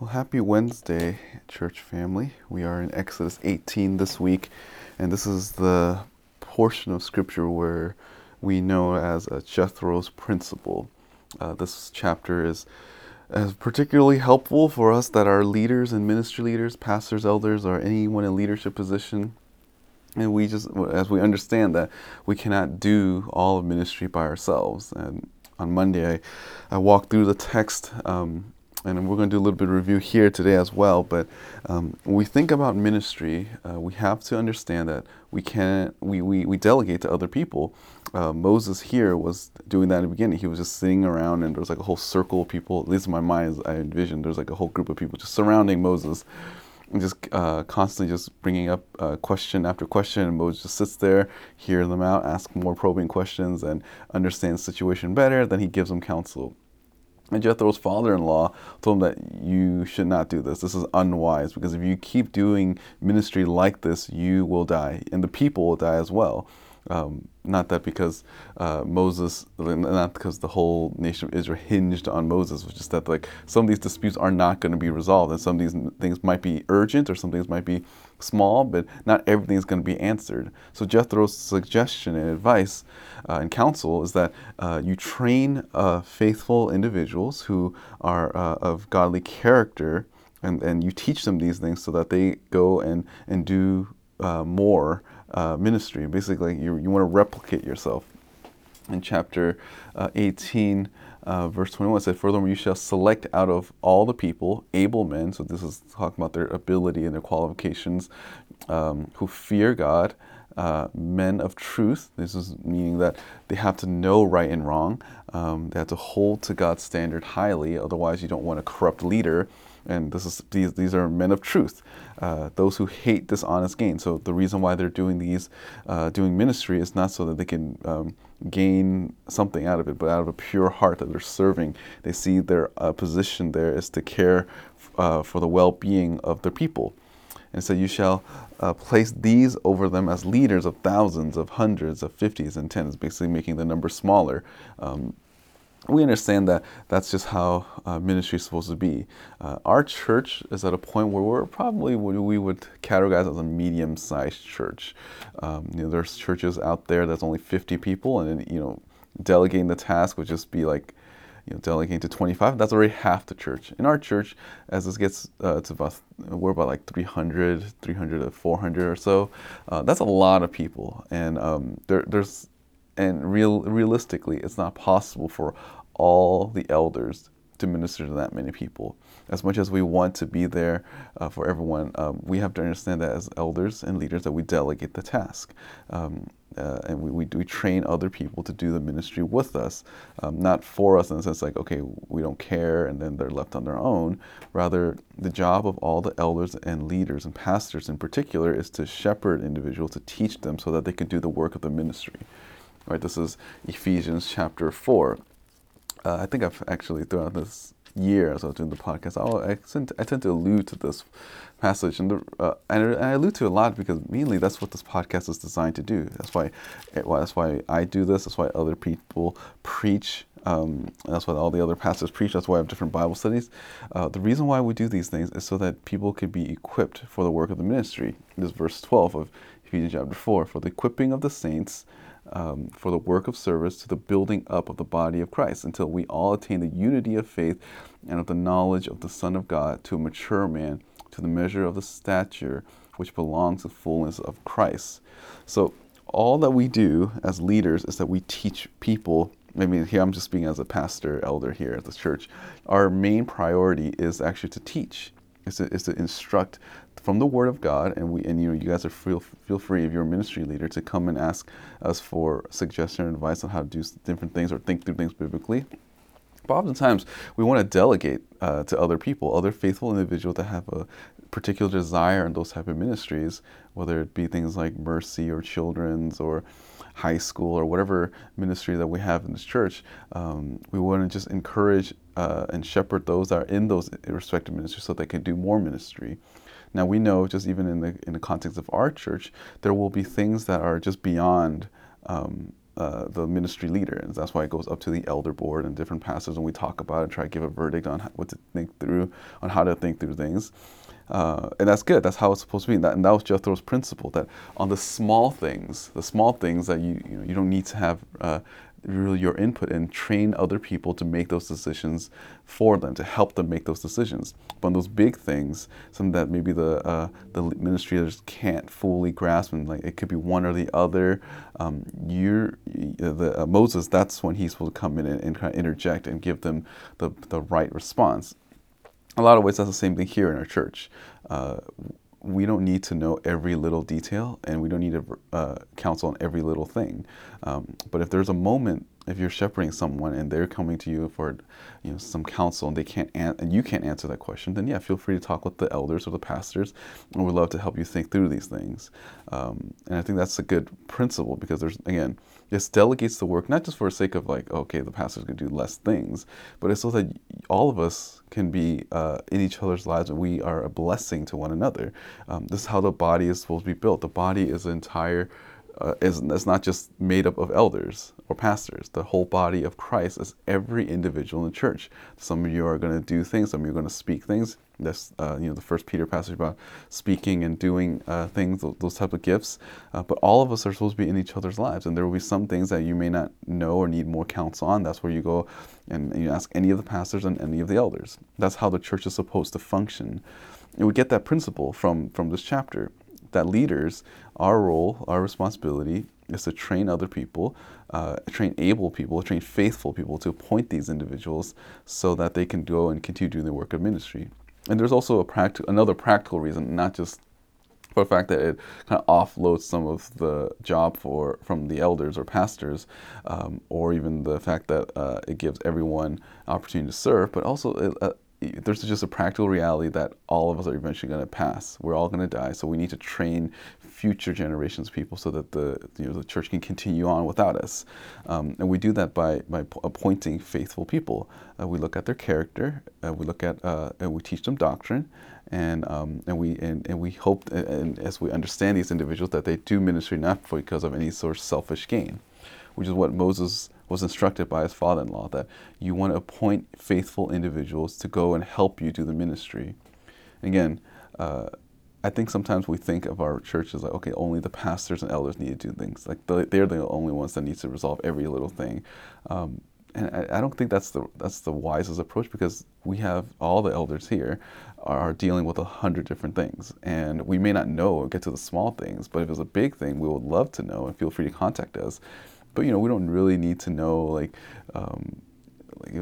Well, happy Wednesday, church family. We are in Exodus 18 this week, and this is the portion of scripture where we know as Jethro's principle. This chapter is particularly helpful for us that are leaders and ministry leaders, pastors, elders, or anyone in leadership position. And we just, as we understand that we cannot do all of ministry by ourselves. And on Monday, I walked through the text, and we're going to do a little bit of review here today as well. But when we think about ministry, we have to understand that we delegate to other people. Moses here was doing that in the beginning. He was just sitting around, and there was like a whole circle of people. At least in my mind, I envisioned there's like a whole group of people just surrounding Moses, and just constantly just bringing up question after question. And Moses just sits there, hears them out, asks more probing questions, and understands the situation better. Then he gives them counsel. And Jethro's father-in-law told him that you should not do this. This is unwise, because if you keep doing ministry like this, you will die, and the people will die as well. Not because the whole nation of Israel hinged on Moses, which is that like some of these disputes are not going to be resolved, and some of these things might be urgent or some things might be small, but not everything is going to be answered. So Jethro's suggestion and advice and counsel is that you train faithful individuals who are of godly character, and you teach them these things so that they go and do more ministry. Basically, you want to replicate yourself. In chapter 18, verse 21, it said, "Furthermore, you shall select out of all the people able men," so this is talking about their ability and their qualifications, "who fear God, men of truth." This is meaning that they have to know right and wrong. They have to hold to God's standard highly, otherwise you don't want a corrupt leader. And these are men of truth, those who hate dishonest gain. So the reason why they're doing these, doing ministry, is not so that they can gain something out of it, but out of a pure heart that they're serving. They see their position there is to care for the well-being of their people. And so you shall place these over them as leaders of thousands, of hundreds, of 50s, and 10s, basically making the number smaller. We understand that that's just how ministry is supposed to be. Our church is at a point where we're probably what we would categorize as a medium-sized church. There's churches out there that's only 50 people, and then, delegating the task would just be like, delegating to 25. That's already half the church. In our church, as this gets to about, we're about like 300 to 400 or so. That's a lot of people, and there's. And realistically, it's not possible for all the elders to minister to that many people. As much as we want to be there for everyone, we have to understand that as elders and leaders that we delegate the task. And we train other people to do the ministry with us, not for us in the sense like, okay, we don't care, and then they're left on their own. Rather, the job of all the elders and leaders and pastors in particular is to shepherd individuals, to teach them so that they can do the work of the ministry. Right, this is Ephesians chapter 4. I think I've actually, throughout this year as I was doing the podcast, I tend to allude to this passage. And I allude to it a lot because mainly that's what this podcast is designed to do. That's why I do this. That's why other people preach. That's why all the other pastors preach. That's why I have different Bible studies. The reason why we do these things is so that people could be equipped for the work of the ministry. This is verse 12 of Ephesians chapter 4. "For the equipping of the saints, for the work of service, to the building up of the body of Christ, until we all attain the unity of faith and of the knowledge of the Son of God, to a mature man, to the measure of the stature which belongs to the fullness of Christ." So all that we do as leaders is that we teach people. I mean, here I'm just speaking as a pastor, elder here at the church. Our main priority is actually to teach. Is to instruct from the Word of God, you guys are feel free, if you're a ministry leader, to come and ask us for suggestion or advice on how to do different things or think through things biblically. But oftentimes we want to delegate to other people, other faithful individuals that have a particular desire in those type of ministries, whether it be things like mercy or children's or high school or whatever ministry that we have in this church. We want to just encourage and shepherd those that are in those respective ministries so they can do more ministry. Now we know, just even in the context of our church, there will be things that are just beyond the ministry leader, and that's why it goes up to the elder board and different pastors, and we talk about it, try to give a verdict on what to think through, on how to think through things. And that's good. That's how it's supposed to be. And that was Jethro's principle, that on the small things that you don't need to have really your input in, train other people to make those decisions for them, to help them make those decisions. But on those big things, something that maybe the ministry leaders can't fully grasp, and like it could be one or the other. Moses, that's when he's supposed to come in and kind of interject and give them the right response. A lot of ways, that's the same thing here in our church. We don't need to know every little detail, and we don't need to counsel on every little thing. But if there's a moment, if you're shepherding someone and they're coming to you for some counsel, and they can't and you can't answer that question, then yeah, feel free to talk with the elders or the pastors, and we'd love to help you think through these things. And I think that's a good principle, because there's, again, this delegates the work, not just for the sake of like, okay, the pastor's going to do less things, but it's so that all of us can be in each other's lives, and we are a blessing to one another. This is how the body is supposed to be built. The body is entire. It's not just made up of elders or pastors. The whole body of Christ is every individual in the church. Some of you are going to do things. Some of you are going to speak things. That's the First Peter passage about speaking and doing things, those type of gifts. But all of us are supposed to be in each other's lives, and there will be some things that you may not know or need more counsel on. That's where you go and you ask any of the pastors and any of the elders. That's how the church is supposed to function. And we get that principle from this chapter, that leaders, our role, our responsibility is to train other people, train able people, train faithful people to appoint these individuals so that they can go and continue doing the work of ministry. And there's also another practical reason, not just for the fact that it kind of offloads some of the job from the elders or pastors, or even the fact that it gives everyone an opportunity to serve, but also there's just a practical reality that all of us are eventually going to pass. We're all going to die, so we need to train future generations of people so that the church can continue on without us. And we do that by appointing faithful people. We look at their character. We look at and we teach them doctrine, and we hope, and as we understand these individuals, that they do ministry not because of any sort of selfish gain, which is what Moses was instructed by his father-in-law, that you want to appoint faithful individuals to go and help you do the ministry. Again, I think sometimes we think of our church as like, okay, only the pastors and elders need to do things. Like they're the only ones that need to resolve every little thing. And I don't think that's the wisest approach, because we have all the elders here are dealing with 100 different things, and we may not know or get to the small things, but if it's a big thing, we would love to know, and feel free to contact us. But we don't really need to know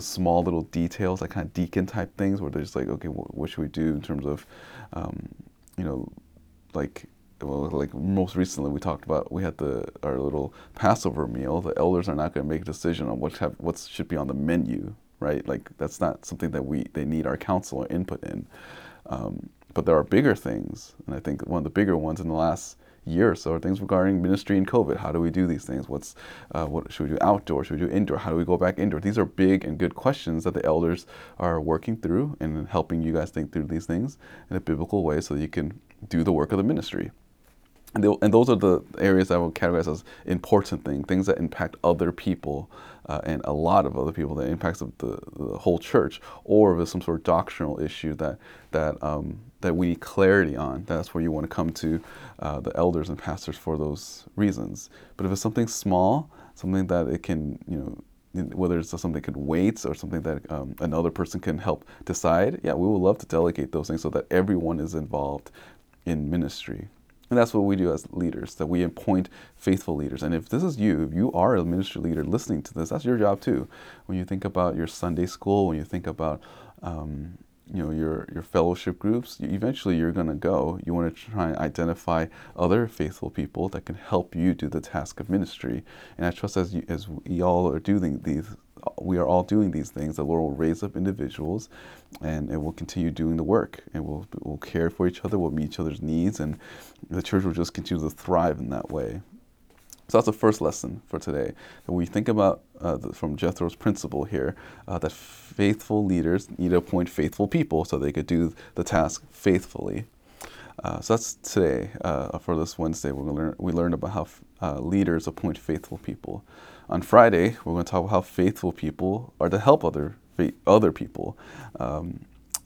small little details, like kind of deacon type things, where they're just like, okay, what should we do in terms of, most recently we talked about, we had our little Passover meal. The elders are not going to make a decision on what should be on the menu, right? Like that's not something that they need our counsel or input in. But there are bigger things, and I think one of the bigger ones in the last year or so are things regarding ministry and COVID. How do we do these things? What should we do outdoor? Should we do indoor? How do we go back indoor? These are big and good questions that the elders are working through and helping you guys think through these things in a biblical way so that you can do the work of the ministry. And those are the areas that I would categorize as important things that impact other people, and a lot of other people, that impacts the whole church, or if it's some sort of doctrinal issue that we need clarity on. That's where you want to come to the elders and pastors for those reasons. But if it's something small, something that it can, whether it's something that could wait or something that another person can help decide, yeah, we would love to delegate those things so that everyone is involved in ministry. And that's what we do as leaders, that we appoint faithful leaders. And if this is you, if you are a ministry leader listening to this, that's your job too. When you think about your Sunday school, when you think about your fellowship groups, eventually you're going to go. You want to try and identify other faithful people that can help you do the task of ministry. And I trust as we all are doing these, we are all doing these things, the Lord will raise up individuals, and we'll continue doing the work, and we'll care for each other, we'll meet each other's needs, and the church will just continue to thrive in that way. So that's the first lesson for today. When we think about from Jethro's principle here, that faithful leaders need to appoint faithful people so they could do the task faithfully. So that's today. For this Wednesday, we learned about how leaders appoint faithful people. On Friday, we're going to talk about how faithful people are to help other people.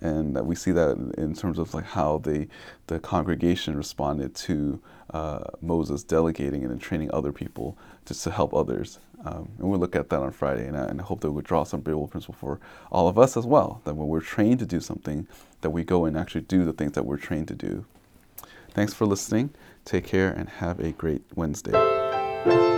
And we see that in terms of like how the congregation responded to Moses delegating and then training other people just to help others. And we'll look at that on Friday, and I hope that we draw some biblical principle for all of us as well, that when we're trained to do something, that we go and actually do the things that we're trained to do. Thanks for listening. Take care and have a great Wednesday.